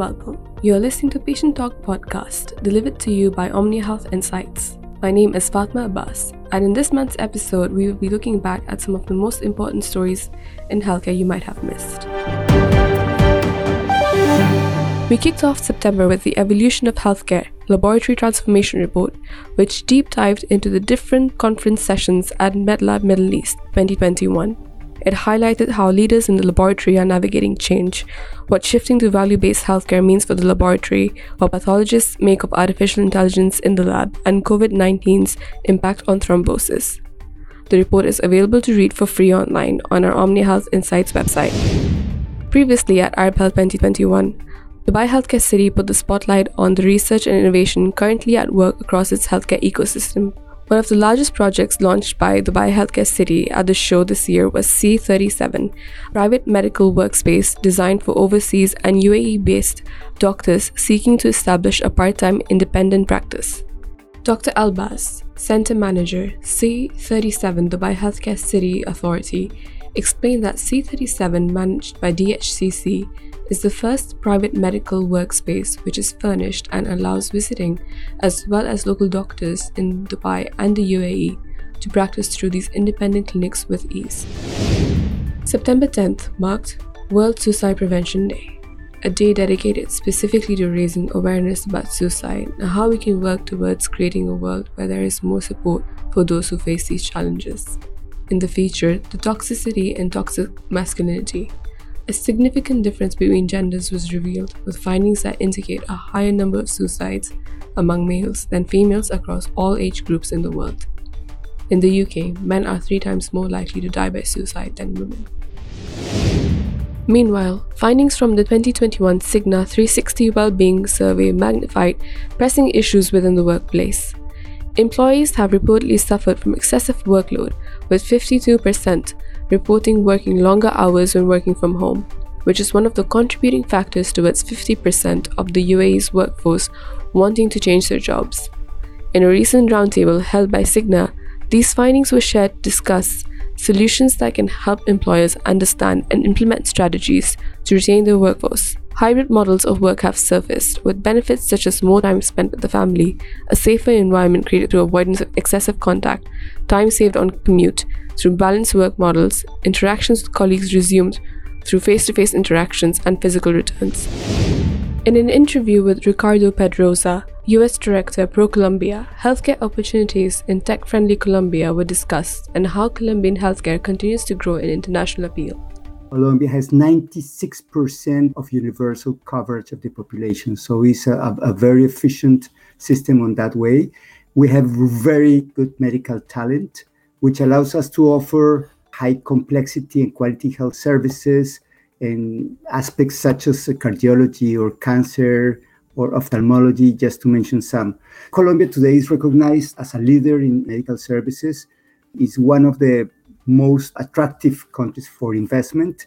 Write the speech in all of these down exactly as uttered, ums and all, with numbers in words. welcome. You are listening to Patient Talk Podcast, delivered to you by Omnia Health Insights. My name is Fatma Abbas, and in this month's episode, we will be looking back at some of the most important stories in healthcare you might have missed. We kicked off September with the Evolution of Healthcare Laboratory Transformation Report, which deep dived into the different conference sessions at MedLab Middle East twenty twenty-one. It highlighted how leaders in the laboratory are navigating change, what shifting to value-based healthcare means for the laboratory, how pathologists make up artificial intelligence in the lab, and covid nineteen's impact on thrombosis. The report is available to read for free online on our Omnia Health Insights website. Previously at Arab Health twenty twenty-one, Dubai Healthcare City put the spotlight on the research and innovation currently at work across its healthcare ecosystem. One of the largest projects launched by Dubai Healthcare City at the show this year was C thirty-seven, a private medical workspace designed for overseas and U A E-based doctors seeking to establish a part-time independent practice. Doctor Albaz, Center Manager, C thirty-seven Dubai Healthcare City Authority, explained that C thirty-seven, managed by D H C C, is the first private medical workspace which is furnished and allows visiting as well as local doctors in Dubai and the U A E to practice through these independent clinics with ease. September tenth marked World Suicide Prevention Day, a day dedicated specifically to raising awareness about suicide and how we can work towards creating a world where there is more support for those who face these challenges. In the feature, the toxicity and toxic masculinity, a significant difference between genders was revealed, with findings that indicate a higher number of suicides among males than females across all age groups in the world. In the U K, men are three times more likely to die by suicide than women. Meanwhile, findings from the twenty twenty-one Cigna three sixty Wellbeing Survey magnified pressing issues within the workplace. Employees have reportedly suffered from excessive workload, with fifty-two percent reporting working longer hours when working from home, which is one of the contributing factors towards fifty percent of the U A E's workforce wanting to change their jobs. In a recent roundtable held by Cigna, these findings were shared to discuss solutions that can help employers understand and implement strategies to retain their workforce. Hybrid models of work have surfaced, with benefits such as more time spent with the family, a safer environment created through avoidance of excessive contact, time saved on commute through balanced work models, interactions with colleagues resumed through face-to-face interactions, and physical returns. In an interview with Ricardo Pedrosa, U S Director ProColombia, healthcare opportunities in tech-friendly Colombia were discussed and how Colombian healthcare continues to grow in international appeal. Colombia has ninety-six percent of universal coverage of the population, so it's a, a very efficient system on that way. We have very good medical talent, which allows us to offer high complexity and quality health services in aspects such as cardiology or cancer or ophthalmology, just to mention some. Colombia today is recognized as a leader in medical services. It's one of the most attractive countries for investment.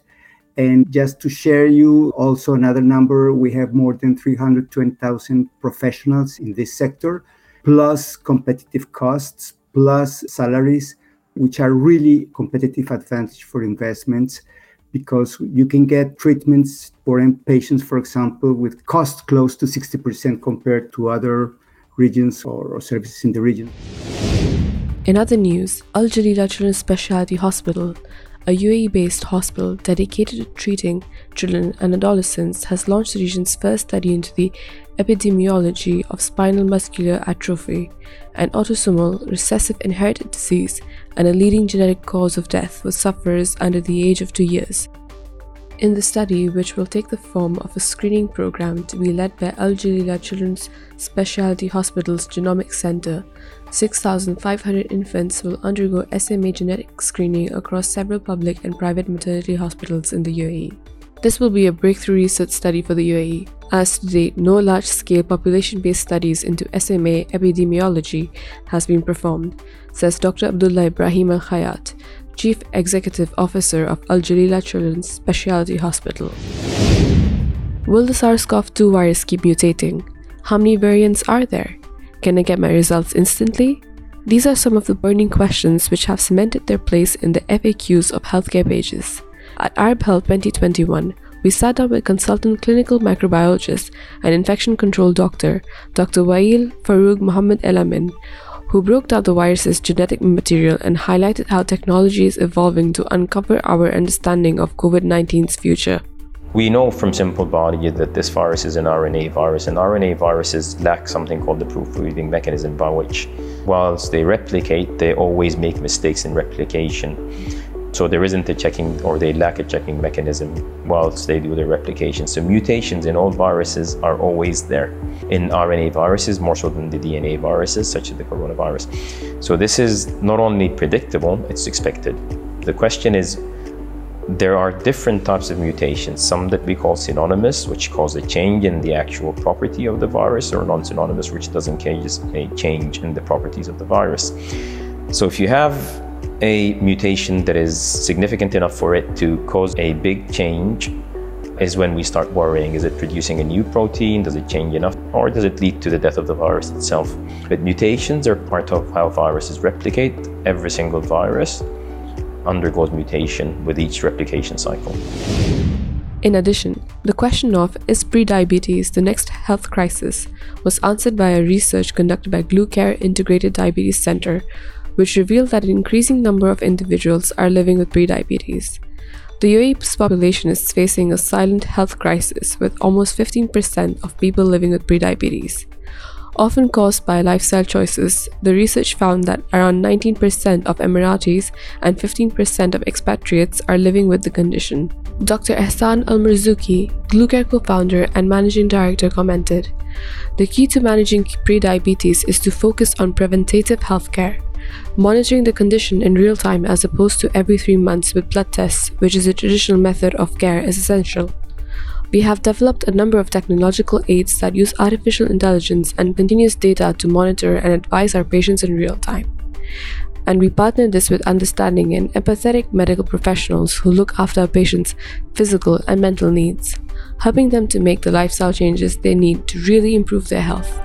And just to share you also another number, we have more than three hundred twenty thousand professionals in this sector, plus competitive costs, plus salaries, which are really competitive advantage for investments, because you can get treatments for patients, for example, with cost close to sixty percent compared to other regions or, or services in the region. In other news, Al Jalila Children's Speciality Hospital, a U A E-based hospital dedicated to treating children and adolescents, has launched the region's first study into the epidemiology of spinal muscular atrophy, an autosomal recessive inherited disease and a leading genetic cause of death for sufferers under the age of two years. In the study, which will take the form of a screening program to be led by Al Jalila Children's Speciality Hospital's Genomic Center, six thousand five hundred infants will undergo S M A genetic screening across several public and private maternity hospitals in the U A E. This will be a breakthrough research study for the U A E, as to date no large-scale population-based studies into S M A epidemiology has been performed, says Doctor Abdullah Ibrahim Al-Khayat, Chief Executive Officer of Al Jalila Children's Speciality Hospital. Will the SARS-C o V two virus keep mutating? How many variants are there? Can I get my results instantly? These are some of the burning questions which have cemented their place in the F A Qs of healthcare pages. At Arab Health twenty twenty-one, we sat down with consultant clinical microbiologist and infection control doctor, Doctor Wail Farouk Mohammed Elamin, who broke down the virus's genetic material and highlighted how technology is evolving to uncover our understanding of COVID nineteen's future. We know from simple biology that this virus is an R N A virus, and R N A viruses lack something called the proofreading mechanism by which, whilst they replicate, they always make mistakes in replication. So there isn't a checking, or they lack a checking mechanism whilst they do their replication. So mutations in all viruses are always there, in R N A viruses more so than the D N A viruses, such as the coronavirus. So this is not only predictable, it's expected. The question is, there are different types of mutations, some that we call synonymous, which cause a change in the actual property of the virus, or non-synonymous, which doesn't cause a change in the properties of the virus. So if you have a mutation that is significant enough for it to cause a big change, is when we start worrying. Is it producing a new protein? Does it change enough? Or does it lead to the death of the virus itself? But mutations are part of how viruses replicate. Every single virus undergoes mutation with each replication cycle. In addition, the question of, is prediabetes the next health crisis, was answered by a research conducted by GluCare Integrated Diabetes Center, which revealed that an increasing number of individuals are living with prediabetes. The U A E's population is facing a silent health crisis, with almost fifteen percent of people living with prediabetes. Often caused by lifestyle choices, the research found that around nineteen percent of Emiratis and fifteen percent of expatriates are living with the condition. Doctor Ehsan Al-Marzouki, GluCare co-founder and managing director, commented, "The key to managing prediabetes is to focus on preventative healthcare, monitoring the condition in real time as opposed to every three months with blood tests, which is a traditional method of care, is essential. We have developed a number of technological aids that use artificial intelligence and continuous data to monitor and advise our patients in real time. And we partner this with understanding and empathetic medical professionals who look after our patients' physical and mental needs, helping them to make the lifestyle changes they need to really improve their health."